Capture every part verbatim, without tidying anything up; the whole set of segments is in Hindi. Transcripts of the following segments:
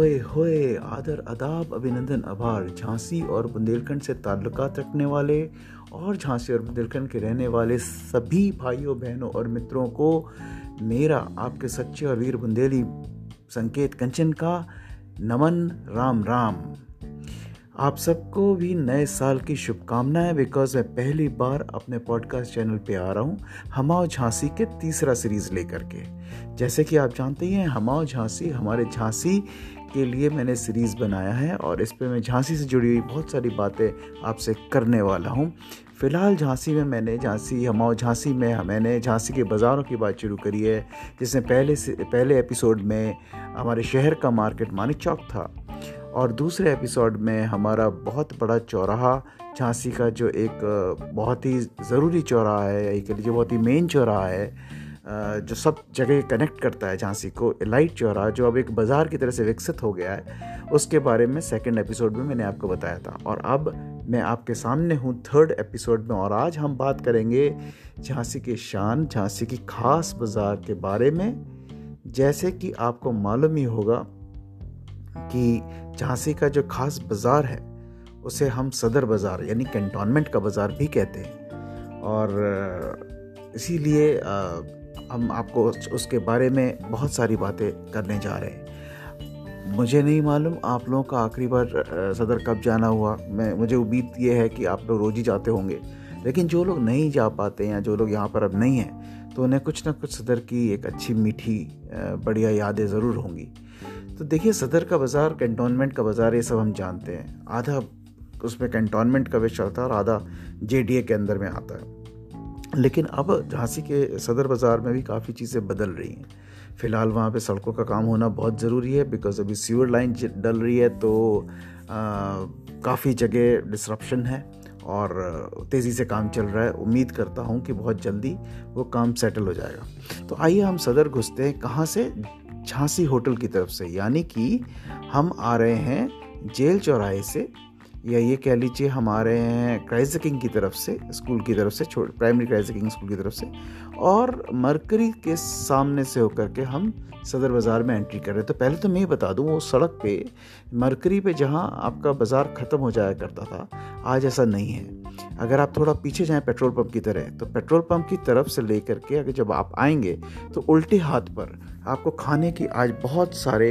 ओए होए, आदर अदाब, अभिनंदन, आभार। झांसी और बुंदेलखंड से ताल्लुकात रखने वाले और झांसी और बुंदेलखंड के रहने वाले सभी भाइयों, बहनों और मित्रों को मेरा, आपके सच्चे और वीर बुंदेली संकेत कंचन का नमन, राम राम। आप सबको भी नए साल की शुभकामनाएं। बिकॉज मैं पहली बार अपने पॉडकास्ट चैनल पे आ रहा हूँ हमाओ झांसी के तीसरा सीरीज़ लेकर के। जैसे कि आप जानते ही हैं, हमाओ झांसी, हमारे झांसी के लिए मैंने सीरीज़ बनाया है और इस पे मैं झांसी से जुड़ी हुई बहुत सारी बातें आपसे करने वाला हूँ। फ़िलहाल झांसी में मैंने झांसी हमाओ झांसी में मैंने झांसी के बाज़ारों की बात शुरू करी है, जिसमें पहले से पहले एपिसोड में हमारे शहर का मार्केट मानिक चौक था और दूसरे एपिसोड में हमारा बहुत बड़ा चौराहा, झांसी का जो एक बहुत ही ज़रूरी चौराहा है, एक जो बहुत ही मेन चौराहा है, जो सब जगह कनेक्ट करता है झांसी को, एलाइट चौराहा जो अब एक बाज़ार की तरह से विकसित हो गया है, उसके बारे में सेकंड एपिसोड में मैंने आपको बताया था। और अब मैं आपके सामने हूँ थर्ड एपिसोड में, और आज हम बात करेंगे झांसी के शान, झांसी की खास बाज़ार के बारे में। जैसे कि आपको मालूम ही होगा कि झांसी का जो ख़ास बाज़ार है उसे हम सदर बाज़ार यानी कैंटोनमेंट का बाज़ार भी कहते हैं, और इसीलिए हम आपको उसके बारे में बहुत सारी बातें करने जा रहे हैं। मुझे नहीं मालूम आप लोगों का आखिरी बार सदर कब जाना हुआ। मैं मुझे उम्मीद ये है कि आप लोग रोज़ ही जाते होंगे, लेकिन जो लोग नहीं जा पाते या जो लोग यहाँ पर अब नहीं हैं तो उन्हें कुछ ना कुछ सदर की एक अच्छी मीठी बढ़िया यादें ज़रूर होंगी। तो देखिए, सदर का बाज़ार, कैंटोनमेंट का बाज़ार, ये सब हम जानते हैं। आधा उसमें कैंटोनमेंट का विषय होता है और आधा जेडीए के अंदर में आता है। लेकिन अब झांसी के सदर बाज़ार में भी काफ़ी चीज़ें बदल रही हैं। फ़िलहाल वहाँ पे सड़कों का काम होना बहुत ज़रूरी है, बिकॉज़ अभी सीवर लाइन डल रही है तो काफ़ी जगह डिसरप्शन है और तेज़ी से काम चल रहा है। उम्मीद करता हूँ कि बहुत जल्दी वो काम सेटल हो जाएगा। तो आइए हम सदर घुसते हैं। कहाँ से? झांसी होटल की तरफ से, यानी कि हम आ रहे हैं जेल चौराहे से, या ये कह लीजिए हम आ रहे हैं क्राइस्ट द किंग की तरफ से, स्कूल की तरफ से, छोटे primary Christ the king school की तरफ से, और मरकरी के सामने से होकर के हम सदर बाज़ार में एंट्री कर रहे हैं। तो पहले तो मैं ये बता दूँ, वो सड़क पे मरकरी पे जहाँ आपका बाज़ार ख़त्म हो जाया करता था, आज ऐसा नहीं है। अगर आप थोड़ा पीछे जाएँ पेट्रोल पंप की तरह, तो पेट्रोल पंप की तरफ से ले करके अगर जब आप आएंगे तो उल्टे हाथ पर आपको खाने की आज बहुत सारे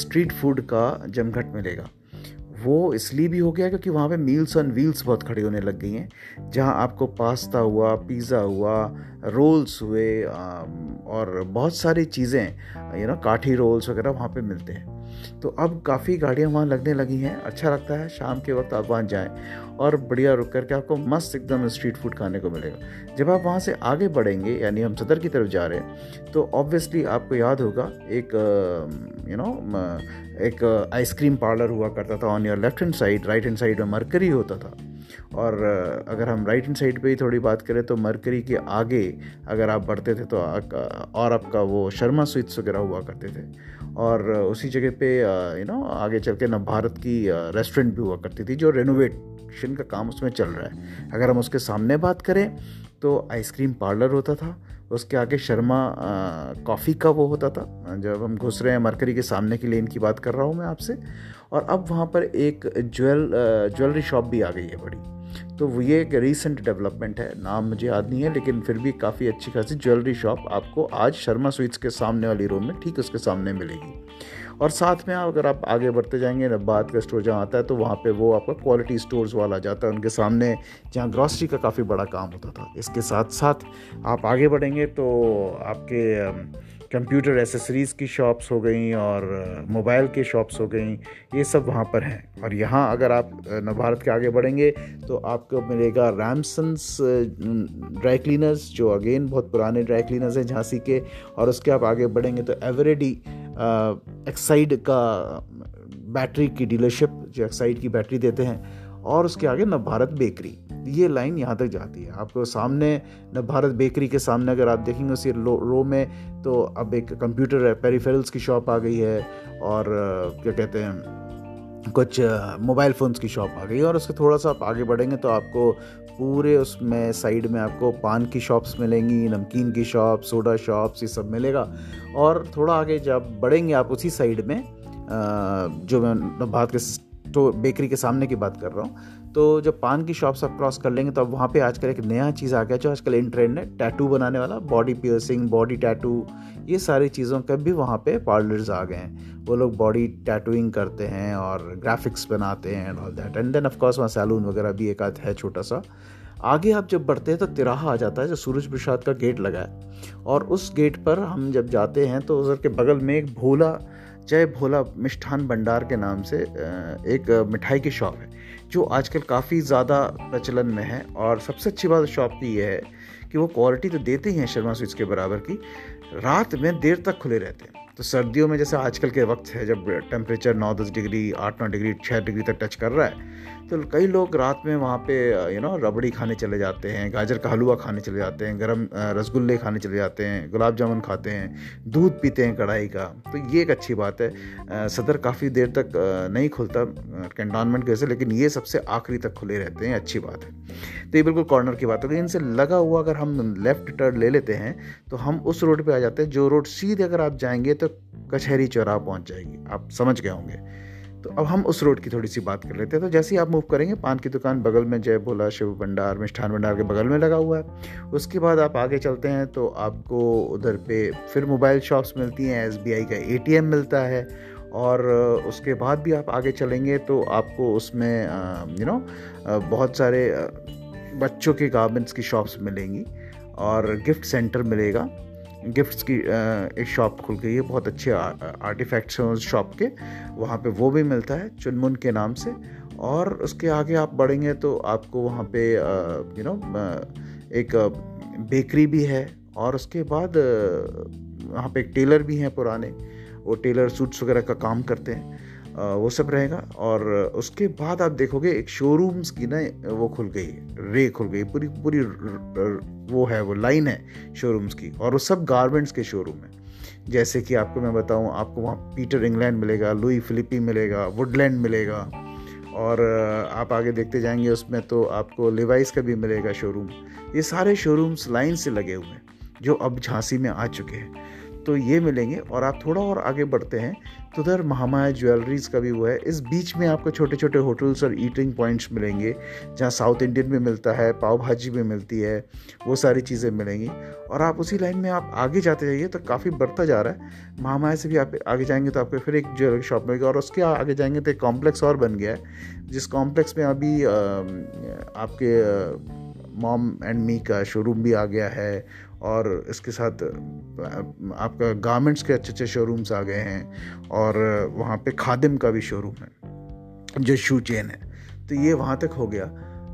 स्ट्रीट फूड का जमघट मिलेगा। वो इसलिए भी हो गया क्योंकि वहाँ पे मील्स ऑन व्हील्स बहुत खड़ी होने लग गई हैं, जहाँ आपको पास्ता हुआ, पिज़्ज़ा हुआ, रोल्स हुए और बहुत सारी चीज़ें, यू नो, काठी रोल्स वगैरह वहाँ पे मिलते हैं। तो अब काफ़ी गाड़ियाँ वहाँ लगने लगी हैं। अच्छा लगता है शाम के वक्त आप वहाँ जाएं और बढ़िया रुक करके आपको मस्त एकदम स्ट्रीट फूड खाने को मिलेगा। जब आप वहाँ से आगे बढ़ेंगे, यानी हम सदर की तरफ जा रहे हैं, तो ऑब्वियसली आपको याद होगा एक यू नो एक आइसक्रीम पार्लर हुआ करता था on your left hand side. Right hand side में मरकरी होता था, और अगर हम राइट हैंड साइड पे ही थोड़ी बात करें तो मरकरी के आगे अगर आप बढ़ते थे तो और आपका वो शर्मा स्वीट्स वगैरह हुआ करते थे, और उसी जगह पे यू नो आगे चल के नवभारत की रेस्टोरेंट भी हुआ करती थी, जो रेनोवेशन का काम उसमें चल रहा है। अगर हम उसके सामने बात करें तो आइसक्रीम पार्लर होता था, उसके आगे शर्मा कॉफ़ी का वो होता था। जब हम घुस रहे हैं मरकरी के सामने की लेन की बात कर रहा हूँ मैं आपसे, और अब वहाँ पर एक ज्वेल ज्वेलरी शॉप भी आ गई है बड़ी। तो वो ये एक रीसेंट डेवलपमेंट है, नाम मुझे याद नहीं है, लेकिन फिर भी काफ़ी अच्छी खासी ज्वेलरी शॉप आपको आज शर्मा स्वीट्स के सामने वाली रूम में ठीक उसके सामने मिलेगी। और साथ में अगर आप आगे बढ़ते जाएंगे, नब्बात का स्टोर जहाँ आता है, तो वहाँ पे वो आपका क्वालिटी स्टोर्स वाला जाता है, उनके सामने जहाँ ग्रॉसरी का काफ़ी बड़ा काम होता था। इसके साथ साथ आप आगे बढ़ेंगे तो आपके कंप्यूटर एसेसरीज़ की शॉप्स हो गई और मोबाइल के शॉप्स हो गई, ये सब वहाँ पर हैं। और यहाँ अगर आप नवभारत के आगे बढ़ेंगे तो आपको मिलेगा रैमसन्स ड्राई क्लीनर्स, जो अगेन बहुत पुराने ड्राई क्लीनर्स हैं झांसी के। और उसके आप आगे बढ़ेंगे तो एवरेडी एक्साइड का बैटरी की डीलरशिप, जो एक्साइड की बैटरी देते हैं, और उसके आगे नवभारत बेकरी। ये लाइन यहाँ तक जाती है। आपको सामने नवभारत बेकरी के सामने अगर आप देखेंगे उसी रो, रो में, तो अब एक कंप्यूटर पेरिफेरल्स की शॉप आ गई है, और क्या कहते हैं, कुछ मोबाइल फ़ोन्स की शॉप आ गई। और उसके थोड़ा सा आप आगे बढ़ेंगे तो आपको पूरे उसमें साइड में आपको पान की शॉप्स मिलेंगी, नमकीन की शॉप, सोडा शॉप्स, ये सब मिलेगा। और थोड़ा आगे जब बढ़ेंगे आप उसी साइड में जो मैं भारत के तो बेकरी के सामने की बात कर रहा हूँ, तो जब पान की शॉप्स आप क्रॉस कर लेंगे तो अब वहाँ पे आजकल एक नया चीज़ आ गया जो आजकल इन ट्रेंड है, टैटू बनाने वाला, बॉडी पियर्सिंग, बॉडी टैटू, ये सारी चीज़ों के भी वहाँ पे पार्लर्स आ गए हैं। वो लोग बॉडी टैटूइंग करते हैं और ग्राफिक्स बनाते हैं and all that, and then of course वहाँ सैलून वगैरह भी एक आध है छोटा सा। आगे आप जब बढ़ते हैं तो तिराहा आ जाता है जो सूरज प्रसाद का गेट लगा है, और उस गेट पर हम जब जाते हैं तो उधर के बगल में एक भोला जय भोला मिष्ठान भंडार के नाम से एक मिठाई की शॉप है जो आजकल काफ़ी ज़्यादा प्रचलन में है। और सबसे अच्छी बात शॉप की यह है कि वो क्वालिटी तो देते ही हैं शर्मा स्वीट्स के बराबर की, रात में देर तक खुले रहते हैं। तो सर्दियों में जैसे आजकल के वक्त है जब टेम्परेचर नौ दस डिग्री, आठ नौ डिग्री, छह डिग्री तक टच कर रहा है, तो कई लोग रात में वहाँ पे यू नो रबड़ी खाने चले जाते हैं, गाजर का हलवा खाने चले जाते हैं, गरम रसगुल्ले खाने चले जाते हैं, गुलाब जामुन खाते हैं, दूध पीते हैं कढ़ाई का। तो ये एक अच्छी बात है। सदर काफ़ी देर तक नहीं खुलता कंटोनमेंट की वजह से, लेकिन ये सबसे आखिरी तक खुले रहते हैं, अच्छी बात है। तो ये बिल्कुल कॉर्नर की बात है। इनसे लगा हुआ अगर हम लेफ़्ट टर्न ले लेते हैं तो हम उस रोड पर आ जाते हैं जो रोड सीधे अगर आप जाएंगे तो कचहरी चौराहा पहुंच जाएगी, आप समझ गए होंगे। तो अब हम उस रोड की थोड़ी सी बात कर लेते हैं। तो जैसे ही आप मूव करेंगे, पान की दुकान बगल में, जय भोला शिव भंडार मिष्ठान भंडार के बगल में लगा हुआ है। उसके बाद आप आगे चलते हैं तो आपको उधर पे फिर मोबाइल शॉप्स मिलती हैं, एस बी आई का ए टी एम मिलता है, और उसके बाद भी आप आगे चलेंगे तो आपको उसमें यू नो बहुत सारे बच्चों के गारमेंट्स की शॉप्स मिलेंगी और गिफ्ट सेंटर मिलेगा। गिफ्ट्स की एक शॉप खुल गई है, बहुत अच्छे आर्टिफैक्ट्स हैं उस शॉप के, वहाँ पे वो भी मिलता है चुनमुन के नाम से। और उसके आगे आप बढ़ेंगे तो आपको वहाँ पे यू नो एक बेकरी भी है, और उसके बाद वहाँ पे एक टेलर भी हैं पुराने, वो टेलर सूट्स वगैरह का काम करते हैं, वो सब रहेगा। और उसके बाद आप देखोगे एक शोरूम्स की ना वो खुल गई है, रे खुल गई, पूरी पूरी वो है, वो लाइन है शोरूम्स की, और वो सब गारमेंट्स के शोरूम है। जैसे कि आपको मैं बताऊं, आपको वहाँ पीटर इंग्लैंड मिलेगा, लुई फिलिपी मिलेगा, वुडलैंड मिलेगा, और आप आगे देखते जाएंगे उसमें तो आपको लिवाइस का भी मिलेगा शोरूम। ये सारे शोरूम्स लाइन से लगे हुए हैं जो अब झांसी में आ चुके हैं, तो ये मिलेंगे। और आप थोड़ा और आगे बढ़ते हैं तो उधर महामाया ज्वेलरीज का भी वो है। इस बीच में आपको छोटे छोटे होटल्स और ईटिंग पॉइंट्स मिलेंगे जहाँ साउथ इंडियन भी मिलता है, पाव भाजी भी मिलती है, वो सारी चीज़ें मिलेंगी। और आप उसी लाइन में आप आगे जाते जाइए तो काफ़ी बढ़ता जा रहा है। महामाया से भी आप आगे जाएंगे तो आपको फिर एक ज्वेलरी शॉप मिलेगी, और उसके आगे जाएंगे तो एक कॉम्प्लेक्स और बन गया है जिस कॉम्प्लेक्स में अभी आपके मॉम एंड मी का शोरूम भी आ गया है, और इसके साथ आपका गारमेंट्स के अच्छे अच्छे शोरूम्स आ गए हैं, और वहाँ पे खादिम का भी शोरूम है जो शू चेन है। तो ये वहाँ तक हो गया।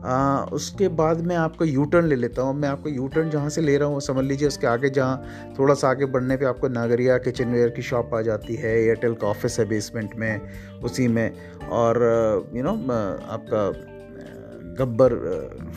आ, उसके बाद मैं आपको यू टर्न ले लेता हूँ। मैं आपको यू टर्न जहाँ से ले रहा हूँ समझ लीजिए उसके आगे जहाँ थोड़ा सा आगे बढ़ने पे आपको नागरिया किचनवेयर की शॉप आ जाती है, एयरटेल का ऑफिस है बेसमेंट में उसी में, और यू नो आपका गब्बर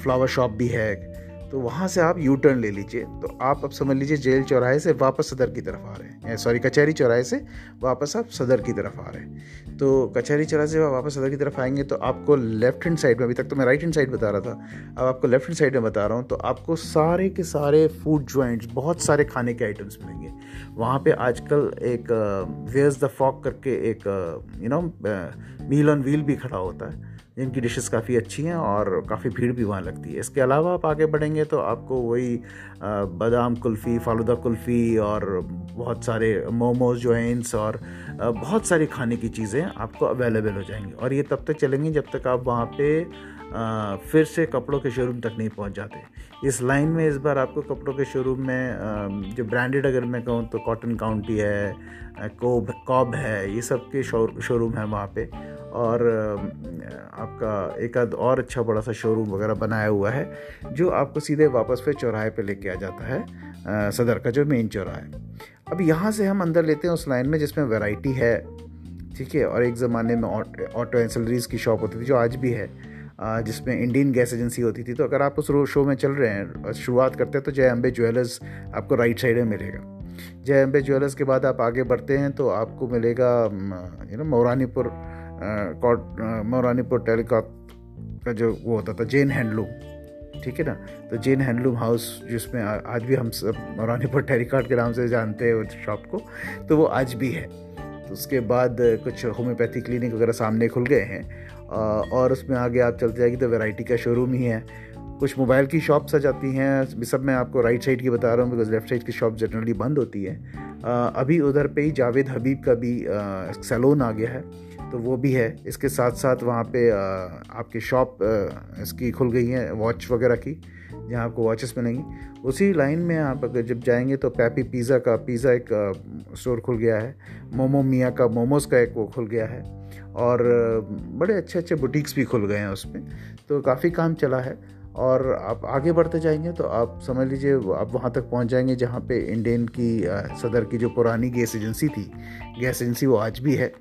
फ्लावर शॉप भी है। तो वहाँ से आप यू टर्न ले लीजिए तो आप अब समझ लीजिए जेल चौराहे से वापस सदर की तरफ आ रहे हैं, सॉरी कचहरी चौराहे से वापस आप सदर की तरफ आ रहे हैं। तो कचहरी चौराहे से वापस सदर की तरफ आएंगे तो आपको लेफ्ट हैंड साइड में, अभी तक तो मैं राइट हैंड साइड बता रहा था, अब आपको लेफ्ट हैंड साइड में बता रहा हूँ, तो आपको सारे के सारे फूड जॉइंट्स, बहुत सारे खाने के आइटम्स मिलेंगे वहाँ पे। आजकल एक वेयर इज़ द फॉक करके एक you know meal on wheel भी खड़ा होता है, जिनकी डिशेस काफ़ी अच्छी हैं और काफ़ी भीड़ भी वहाँ लगती है। इसके अलावा आप आगे बढ़ेंगे तो आपको वही बादाम कुल्फ़ी, फालूदा कुल्फ़ी, और बहुत सारे मोमोज जॉइंट्स, और बहुत सारी खाने की चीज़ें आपको अवेलेबल हो जाएंगी। और ये तब तक चलेंगी जब तक आप वहाँ पे आ, फिर से कपड़ों के शोरूम तक नहीं पहुंच जाते। इस लाइन में इस बार आपको कपड़ों के शोरूम में आ, जो ब्रांडेड अगर मैं कहूँ तो कॉटन काउंटी है, कोब कॉब है, ये सब के शोरूम है वहाँ पे। और आपका एक आध और अच्छा बड़ा सा शोरूम वगैरह बनाया हुआ है जो आपको सीधे वापस फिर चौराहे पे लेके आ जाता है, आ, सदर का जो मेन चौराहा है। अब यहाँ से हम अंदर लेते हैं उस लाइन में जिसमें वैरायटी है, ठीक है। और एक ज़माने में ऑटो एंसिलरीज की शॉप होती थी जो आज भी है, जिसमें इंडियन गैस एजेंसी होती थी। तो अगर आप उस शो में चल रहे हैं, शुरुआत करते हैं तो जय अम्बे ज्वेलर्स आपको राइट साइड में मिलेगा। जय अम्बे ज्वेलर्स के बाद आप आगे बढ़ते हैं तो आपको मिलेगा यू नो मौरानीपुर कॉट मौरानीपुर टेलीकॉट का जो वो होता था, जैन हैंडलूम, ठीक है ना। तो जैन हैंडलूम हाउस जिसमें आज भी हम सब मौरानीपुर टेलीकॉट के नाम से जानते हैं उस शॉप को, तो वो आज भी है। तो उसके बाद कुछ होम्योपैथी क्लिनिक वगैरह सामने खुल गए हैं, और उसमें आगे आप चलते जाएगी तो वैरायटी का शोरूम ही है। कुछ मोबाइल की शॉप्स आ जाती हैं, सब मैं आपको राइट साइड की बता रहा हूँ बिकॉज लेफ़्ट साइड की शॉप जनरली बंद होती है। अभी उधर पे ही जावेद हबीब का भी सैलून आ गया है तो वो भी है। इसके साथ साथ वहाँ पे आपकी शॉप इसकी खुल गई है वॉच वगैरह की, जहाँ आपको वॉचेस मिलेंगी। उसी लाइन में आप अगर जब जाएंगे तो पैपी पिज़्ज़ा का पिज़्ज़ा एक स्टोर खुल गया है, मोमो मियाँ का मोमोज़ का एक वो खुल गया है, और बड़े अच्छे अच्छे बुटीक्स भी खुल गए हैं उसमें। तो काफ़ी काम चला है, और आप आगे बढ़ते जाएंगे तो आप समझ लीजिए आप वहाँ तक पहुँच जाएंगे जहाँ पे इंडियन की सदर की जो पुरानी गैस एजेंसी थी, गैस एजेंसी वो आज भी है,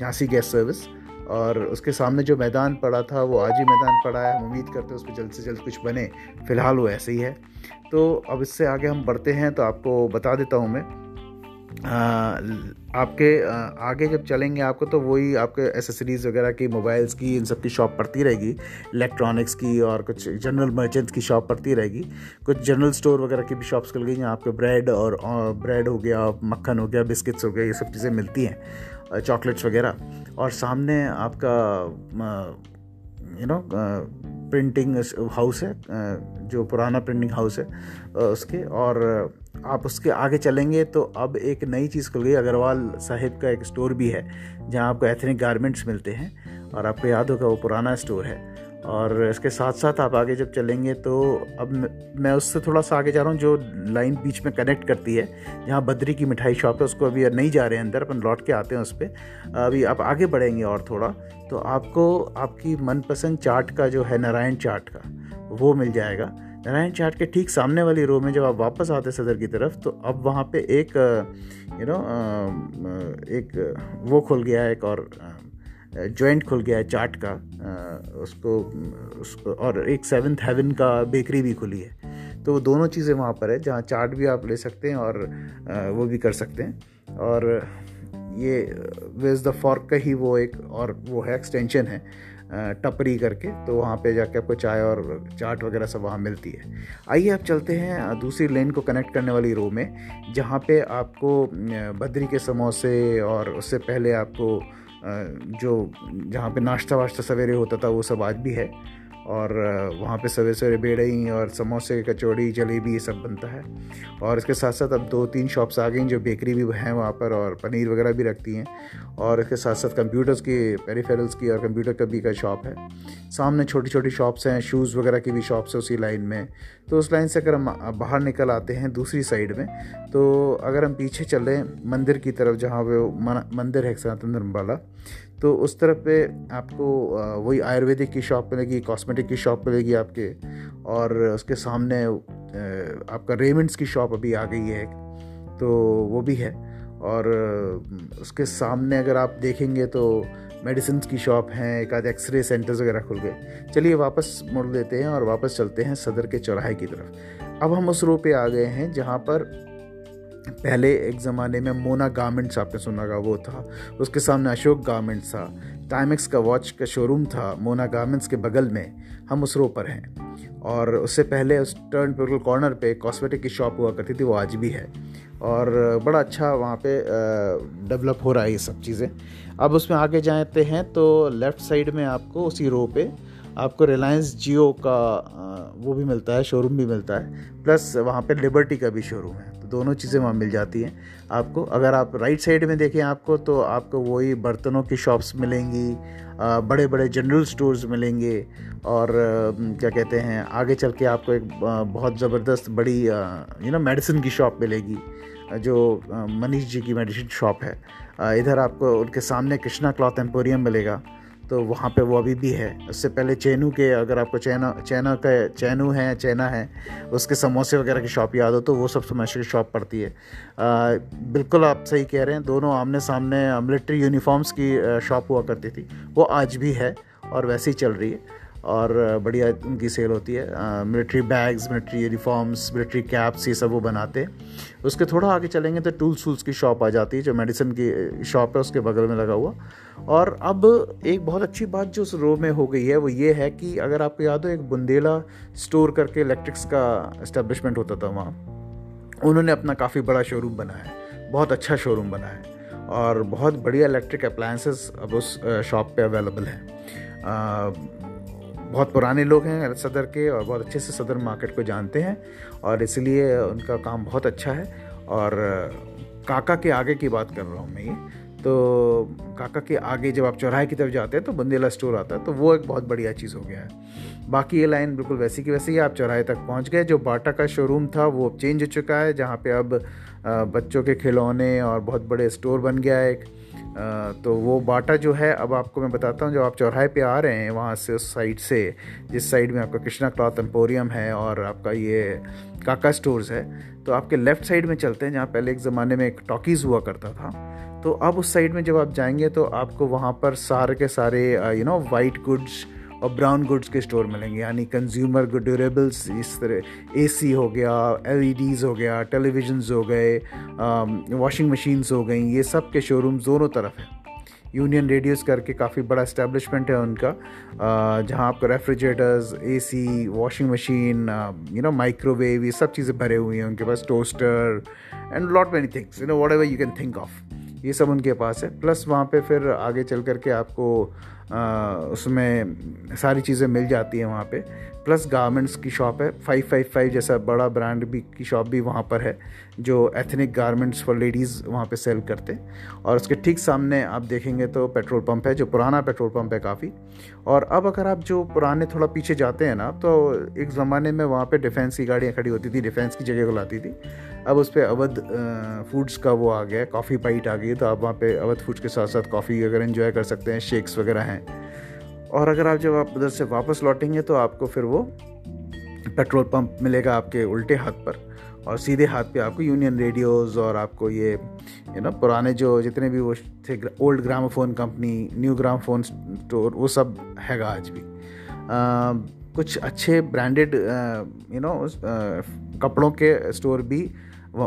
झांसी गैस सर्विस, और उसके सामने जो मैदान पड़ा था वो आज ही मैदान पड़ा है। हम उम्मीद करते हैं उस पर जल्द से जल्द कुछ बने, फ़िलहाल वो ऐसे ही है। तो अब इससे आगे हम बढ़ते हैं तो आपको बता देता हूँ मैं, आ, आपके आ, आगे जब चलेंगे आपको तो वही आपके एसेसरीज़ वगैरह की, मोबाइल्स की, इन सब की शॉप पड़ती रहेगी, इलेक्ट्रॉनिक्स की, और कुछ जनरल मर्चेंट्स की शॉप पड़ती रहेगी। कुछ जनरल स्टोर वगैरह की भी शॉप्स खुल गई हैं, आपके ब्रेड और, और ब्रेड हो गया, मक्खन हो गया, बिस्किट्स हो गया, ये सब चीज़ें मिलती हैं, चॉकलेट्स वगैरह। और सामने आपका यू नो प्रिंटिंग हाउस है, जो पुराना प्रिंटिंग हाउस है उसके, और आप उसके आगे चलेंगे तो अब एक नई चीज़ खुल गई, अग्रवाल साहिब का एक स्टोर भी है जहां आपको एथनिक गारमेंट्स मिलते हैं, और आपको याद होगा वो पुराना स्टोर है। और इसके साथ साथ आप आगे जब चलेंगे तो अब मैं उससे थोड़ा सा आगे जा रहा हूँ, जो लाइन बीच में कनेक्ट करती है जहाँ बद्री की मिठाई शॉप है, उसको अभी नहीं जा रहे हैं अंदर, अपन लौट के आते हैं उस पर। अभी आप आगे बढ़ेंगे और थोड़ा तो आपको आपकी मनपसंद चाट का जो है नारायण चाट का वो मिल जाएगा। नारायण चाट के ठीक सामने वाली रो में जब आप वापस आते सदर की तरफ तो अब वहाँ पे एक यू नो एक वो खुल गया है, एक और जॉइंट खुल गया है चाट का, उसको, उसको और एक सेवंथ हेवन का बेकरी भी खुली है। तो दोनों चीज़ें वहाँ पर है जहाँ चाट भी आप ले सकते हैं और वो भी कर सकते हैं। और ये वेज द फॉर्क का ही वो एक और वो है, एक्सटेंशन है टपरी करके, तो वहाँ पे जाके आपको चाय और चाट वगैरह सब वहाँ मिलती है। आइए आप चलते हैं दूसरी लेन को कनेक्ट करने वाली रो में, जहाँ पे आपको बद्री के समोसे, और उससे पहले आपको जो जहाँ पे नाश्ता वाश्ता सवेरे होता था वो सब आज भी है, और वहाँ पे सवेरे सवेरे बेड़ई और समोसे, कचौड़ी, जलेबी ये सब बनता है। और इसके साथ साथ अब दो तीन शॉप्स आ गई जो बेकरी भी हैं वहाँ पर, और पनीर वगैरह भी रखती हैं, और इसके साथ साथ कंप्यूटर्स की, पेरिफेरल्स की और कंप्यूटर का भी का शॉप है। सामने छोटी छोटी शॉप्स हैं, शूज़ वगैरह की भी शॉप्स है उसी लाइन में। तो उस लाइन से अगर हम बाहर निकल आते हैं दूसरी साइड में, तो अगर हम पीछे चलें मंदिर की तरफ जहाँ पे मंदिर है सनातन धर्म वाला, तो उस तरफ पे आपको वही आयुर्वेदिक की शॉप मिलेगी, कॉस्मेटिक की शॉप मिलेगी आपके, और उसके सामने आपका रेमेंट्स की शॉप अभी आ गई है तो वो भी है। और उसके सामने अगर आप देखेंगे तो मेडिसिन की शॉप हैं, एक आध एक्सरे सेंटर्स वगैरह खुल गए। चलिए वापस मुड़ लेते हैं और वापस चलते हैं सदर के चौराहे की तरफ। अब हम उस रो पे आ गए हैं जहाँ पर पहले एक ज़माने में मोना गारमेंट्स आपने सुना होगा वो था, उसके सामने अशोक गारमेंट्स था, टाइमेक्स का वॉच का शोरूम था मोना गारमेंट्स के बगल में, हम उस रो पर हैं। और उससे पहले उस टर्न बिल्कुल कॉर्नर पे कॉस्मेटिक की शॉप हुआ करती थी, वो आज भी है, और बड़ा अच्छा वहाँ पे डेवलप हो रहा है ये सब चीज़ें। अब उसमें आगे जाते हैं तो लेफ़्ट साइड में आपको उसी रो पे आपको रिलायंस जियो का वो भी मिलता है, शोरूम भी मिलता है, प्लस वहाँ पे लिबर्टी का भी शोरूम है। तो दोनों चीज़ें वहाँ मिल जाती हैं आपको। अगर आप राइट साइड में देखें आपको तो आपको वही बर्तनों की शॉप्स मिलेंगी, बड़े बड़े जनरल स्टोर्स मिलेंगे, और क्या कहते हैं आगे चल के आपको एक बहुत ज़बरदस्त बड़ी यू नो मेडिसिन की शॉप मिलेगी जो मनीष जी की मेडिसिन शॉप है। इधर आपको उनके सामने कृष्णा क्लॉथ एम्पोरियम मिलेगा, तो वहाँ पे वो अभी भी है। उससे पहले चैनू के, अगर आपको चैना चैना का चैनू है चैना है उसके समोसे वगैरह की शॉप याद हो तो वो सब समोसे की शॉप पड़ती है। आ, बिल्कुल आप सही कह रहे हैं, दोनों आमने सामने मिलिट्री यूनिफॉर्म्स की शॉप हुआ करती थी, वो आज भी है और वैसे ही चल रही है, और बढ़िया उनकी सेल होती है। Military bags, military uniforms, military caps ये सब वो बनाते हैं। उसके थोड़ा आगे चलेंगे तो टूल्स वूल्स की शॉप आ जाती है जो मेडिसिन की शॉप है उसके बगल में लगा हुआ। और अब एक बहुत अच्छी बात जो उस रो में हो गई है वो ये है कि अगर आपको याद हो एक बुंदेला स्टोर करके इलेक्ट्रिक्स का एस्टेब्लिशमेंट होता था, वहाँ उन्होंने अपना काफ़ी बड़ा शोरूम बनाया है, बहुत अच्छा शोरूम बनाया है, और बहुत बढ़िया इलेक्ट्रिक अप्लायंसेस अब उस शॉप पे अवेलेबल हैं। बहुत पुराने लोग हैं सदर के और बहुत अच्छे से सदर मार्केट को जानते हैं और इसलिए उनका काम बहुत अच्छा है। और काका के आगे की बात कर रहा हूँ मैं, ये तो काका के आगे जब आप चौराहे की तरफ जाते हैं तो बंदेला स्टोर आता है, तो वो एक बहुत बढ़िया चीज़ हो गया है। बाकी ये लाइन बिल्कुल वैसी की वैसी है, आप चौराहे तक पहुंच गए। जो बाटा का शोरूम था वो अब चेंज हो चुका है, जहाँ पे अब बच्चों के खिलौने और बहुत बड़े स्टोर बन गया है एक। तो वो बाटा जो है अब आपको मैं बताता हूँ, जब आप चौराहे पे आ रहे हैं वहाँ से उस साइड से जिस साइड में आपका कृष्णा क्लॉथ एम्पोरियम है और आपका ये काका स्टोर्स है, तो आपके लेफ़्ट साइड में चलते हैं जहाँ पहले एक ज़माने में एक टॉकीज़ हुआ करता था। तो अब उस साइड में जब आप जाएंगे तो आपको वहाँ पर सारे के सारे यू नो वाइट गुड्स और ब्राउन गुड्स के स्टोर मिलेंगे, यानी कंज्यूमर गुड ड्यूरेबल्स, इस तरह एसी हो गया, एलईडीज़ हो गया, टेलीविजन्स हो गए, वॉशिंग मशीन्स हो गई, ये सब के शोरूम दोनों तरफ हैं। यूनियन रेडियोज़ करके काफ़ी बड़ा एस्टेब्लिशमेंट है उनका, जहाँ आपको refrigerators, AC, washing machine, you know microwave, ये सब चीज़ें भरे हुई हैं उनके पास, toaster and lot many things, you know whatever you can think of, ये सब उनके पास है। प्लस वहाँ पे फिर आगे चल करके आपको आ, उसमें सारी चीज़ें मिल जाती हैं वहाँ पे। प्लस गारमेंट्स की शॉप है, फाइव फाइव फाइव जैसा बड़ा ब्रांड भी की शॉप भी वहाँ पर है जो एथनिक गारमेंट्स फॉर लेडीज़ वहाँ पे सेल करते हैं। और उसके ठीक सामने आप देखेंगे तो पेट्रोल पंप है, जो पुराना पेट्रोल पंप है काफ़ी। और अब अगर आप जो पुराने थोड़ा पीछे जाते हैं ना, तो एक ज़माने में वहाँ पर डिफेंस की गाड़ियाँ खड़ी होती थी, डिफेंस की जगह को लाती थी। अब उस पर अवध फूड्स का वो आ गया, कॉफ़ी बाइट आ गई, तो आप वहाँ पर अवध फूड्स के साथ साथ कॉफ़ी वगैरह इन्जॉय कर सकते हैं, शेक्स वगैरह हैं। और अगर आप जब आप उधर से वापस लौटेंगे तो आपको फिर वो पेट्रोल पंप मिलेगा आपके उल्टे हाथ पर, और सीधे हाथ पे आपको यूनियन रेडियोज़ और आपको ये यू नो पुराने जो जितने भी वो थे, old gramophone company, new gramophone store, वो सब हैगा आज भी। आ, कुछ अच्छे ब्रांडेड यू नो कपड़ों के स्टोर भी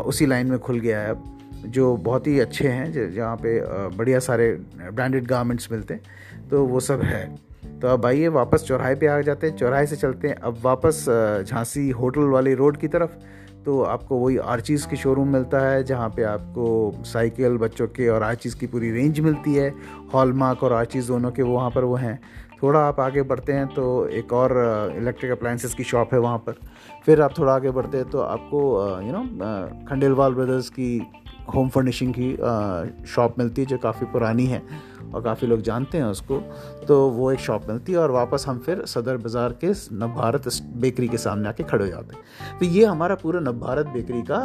उसी लाइन में खुल गया है अब, जो बहुत ही अच्छे हैं, जहाँ पे बढ़िया सारे ब्रांडेड गारमेंट्स मिलते हैं, तो वो सब है। तो अब आइए वापस चौराहे पे आ जाते हैं, चौराहे से चलते हैं अब वापस झांसी होटल वाली रोड की तरफ। तो आपको वही आर्चीज़ की शोरूम मिलता है, जहाँ पे आपको साइकिल, बच्चों के और आर्चीज़ की पूरी रेंज मिलती है। हॉलमार्क और आर्चीज़ दोनों के वहाँ पर वो हैं। थोड़ा आप आगे बढ़ते हैं तो एक और इलेक्ट्रिक अप्लायंसेस की शॉप है वहाँ पर। फिर आप थोड़ा आगे बढ़ते हैं तो आपको यू नो खंडेलवाल ब्रदर्स की होम फर्निशिंग की शॉप मिलती है, जो काफ़ी पुरानी है और काफ़ी लोग जानते हैं उसको, तो वो एक शॉप मिलती है। और वापस हम फिर सदर बाज़ार के नवभारत बेकरी के सामने आके खड़े हो जाते हैं। तो ये हमारा पूरा नवभारत बेकरी का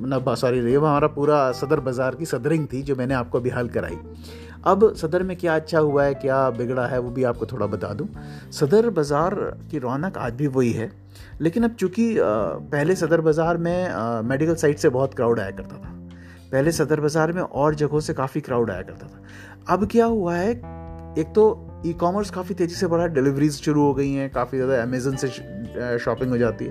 नव सॉरी ये हमारा पूरा सदर बाज़ार की सदरिंग थी, जो मैंने आपको अभी हाल कराई। अब सदर में क्या अच्छा हुआ है, क्या बिगड़ा है, वो भी आपको थोड़ा बता दूं। सदर बाज़ार की रौनक आज भी वही है, लेकिन अब चूँकि पहले सदर बाज़ार में मेडिकल साइट से बहुत क्राउड आया करता था, पहले सदर बाज़ार में और जगहों से काफ़ी क्राउड आया करता था। अब क्या हुआ है, एक तो ई कॉमर्स काफ़ी तेज़ी से बढ़ा, डिलीवरीज शुरू हो गई हैं, काफ़ी ज़्यादा अमेज़न से शॉपिंग हो जाती है,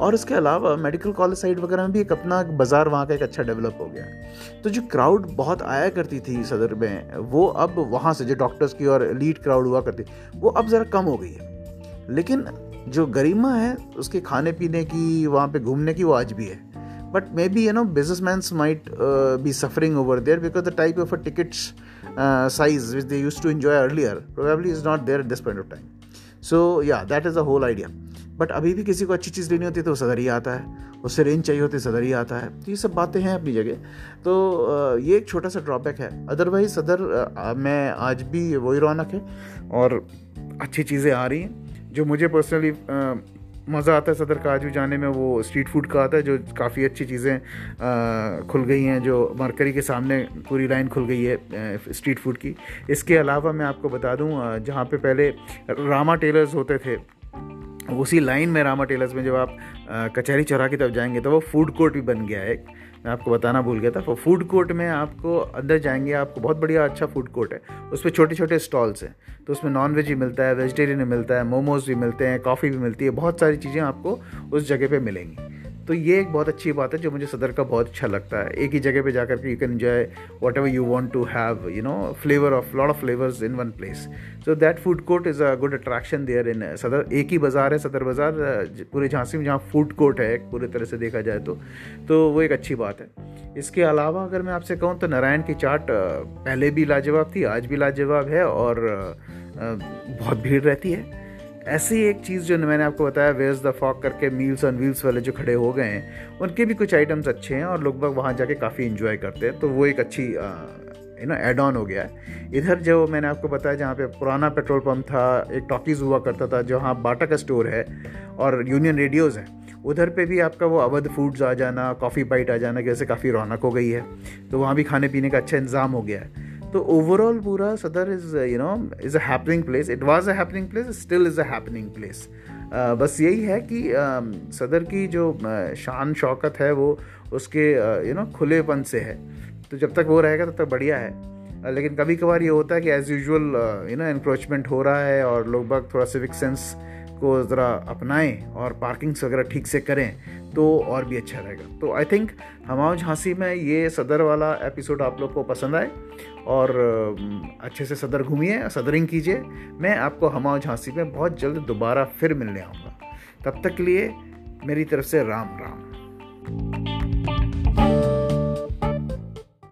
और इसके अलावा मेडिकल कॉलेज साइड वगैरह में भी एक अपना बाज़ार वहाँ का एक अच्छा डेवलप हो गया है। तो जो क्राउड बहुत आया करती थी सदर में, वो अब वहाँ से जो डॉक्टर्स की और लीड क्राउड हुआ करती, वो अब ज़रा कम हो गई है। लेकिन जो गरिमा है उसके खाने पीने की, वहाँ पे घूमने की, वो आज भी है। But maybe you know businessmen's might uh, be suffering over there because the type of a tickets uh, size which they used to enjoy earlier probably is not there at this point of time. So yeah, that is the whole idea. But अभी भी किसी को अच्छी चीज़ लेनी होती है तो सदर ही आता है, उससे रेंज चाहिए होती है सदर ही आता है। तो ये सब बातें हैं अपनी जगह। तो ये एक छोटा सा ड्रॉबैक है, अदरवाइज सदर में आज भी वही रौनक है और अच्छी चीज़ें आ रही हैं। जो मुझे पर्सनली मज़ा आता है सदर काजू जाने में, वो स्ट्रीट फूड का आता है, जो काफ़ी अच्छी चीज़ें खुल गई हैं, जो मरकरी के सामने पूरी लाइन खुल गई है स्ट्रीट फूड की। इसके अलावा मैं आपको बता दूं, जहाँ पे पहले रामा टेलर्स होते थे, उसी लाइन में रामा टेलर्स में जब आप कचहरी चौराहा की तरफ जाएंगे तो वो फूड कोर्ट भी बन गया है एक, मैं आपको बताना भूल गया था। वो फूड कोर्ट में आपको अंदर जाएंगे, आपको बहुत बढ़िया अच्छा फूड कोर्ट है, उसमें छोटे छोटे स्टॉल्स हैं, तो उसमें नॉन वेज भी मिलता है, वेजिटेरियन भी मिलता है, मोमोज़ भी मिलते हैं, कॉफ़ी भी मिलती है, बहुत सारी चीज़ें आपको उस जगह पे मिलेंगी। तो ये एक बहुत अच्छी बात है जो मुझे सदर का बहुत अच्छा लगता है। एक ही जगह पे जाकर के you can enjoy whatever you want to have, you know, flavour of lot of flavours in one place. So that food court is a good attraction there in Sadar. एक ही बाज़ार है सदर बाज़ार पूरे झांसी में, जहाँ फूड कोर्ट है पूरी तरह से देखा जाए तो तो वो एक अच्छी बात है। इसके अलावा अगर मैं आपसे कहूँ तो नारायण की चाट पहले भी लाजवाब थी, आज भी लाजवाब है, और बहुत भीड़ रहती है। ऐसी एक चीज़ जो मैंने आपको बताया, वेयर्स द फॉक करके मील्स ऑन व्हील्स वाले जो खड़े हो गए हैं, उनके भी कुछ आइटम्स अच्छे हैं और लोग वहाँ जाके काफ़ी एंजॉय करते हैं। तो वो एक अच्छी यू नो एड ऑन हो गया है। इधर जो मैंने आपको बताया, जहाँ पे पुराना पेट्रोल पंप था, एक टॉकीज़ हुआ करता था, जहाँ बाटा का स्टोर है और यूनियन रेडियोज़ हैं, उधर पे भी आपका वो अवध फूड्स आ जाना, कॉफ़ी बाइट आ जाना, जैसे काफ़ी रौनक हो गई है। तो वहाँ भी खाने पीने का अच्छा इंतज़ाम हो गया है। तो ओवरऑल पूरा Sadar is you know is a happening place, it was a happening place, still is a happening place. बस यही है कि uh, सदर की जो uh, शान शौकत है वो उसके यू नो खुलेपन से है। तो जब तक वो रहेगा तब तक बढ़िया है, uh, लेकिन कभी कभार ये होता है कि as usual you know encroachment हो रहा है, और लोग बाग थोड़ा सिविक सेंस को ज़रा अपनाएं और पार्किंग्स वगैरह ठीक से करें तो और भी अच्छा रहेगा। तो आई थिंक हमारे झांसी में ये सदर वाला एपिसोड आप लोग को पसंद आए, और अच्छे से सदर घूमिए, सदरिंग कीजिए। मैं आपको हमारे झांसी में बहुत जल्द दोबारा फिर मिलने आऊँगा। तब तक के लिए मेरी तरफ से राम राम।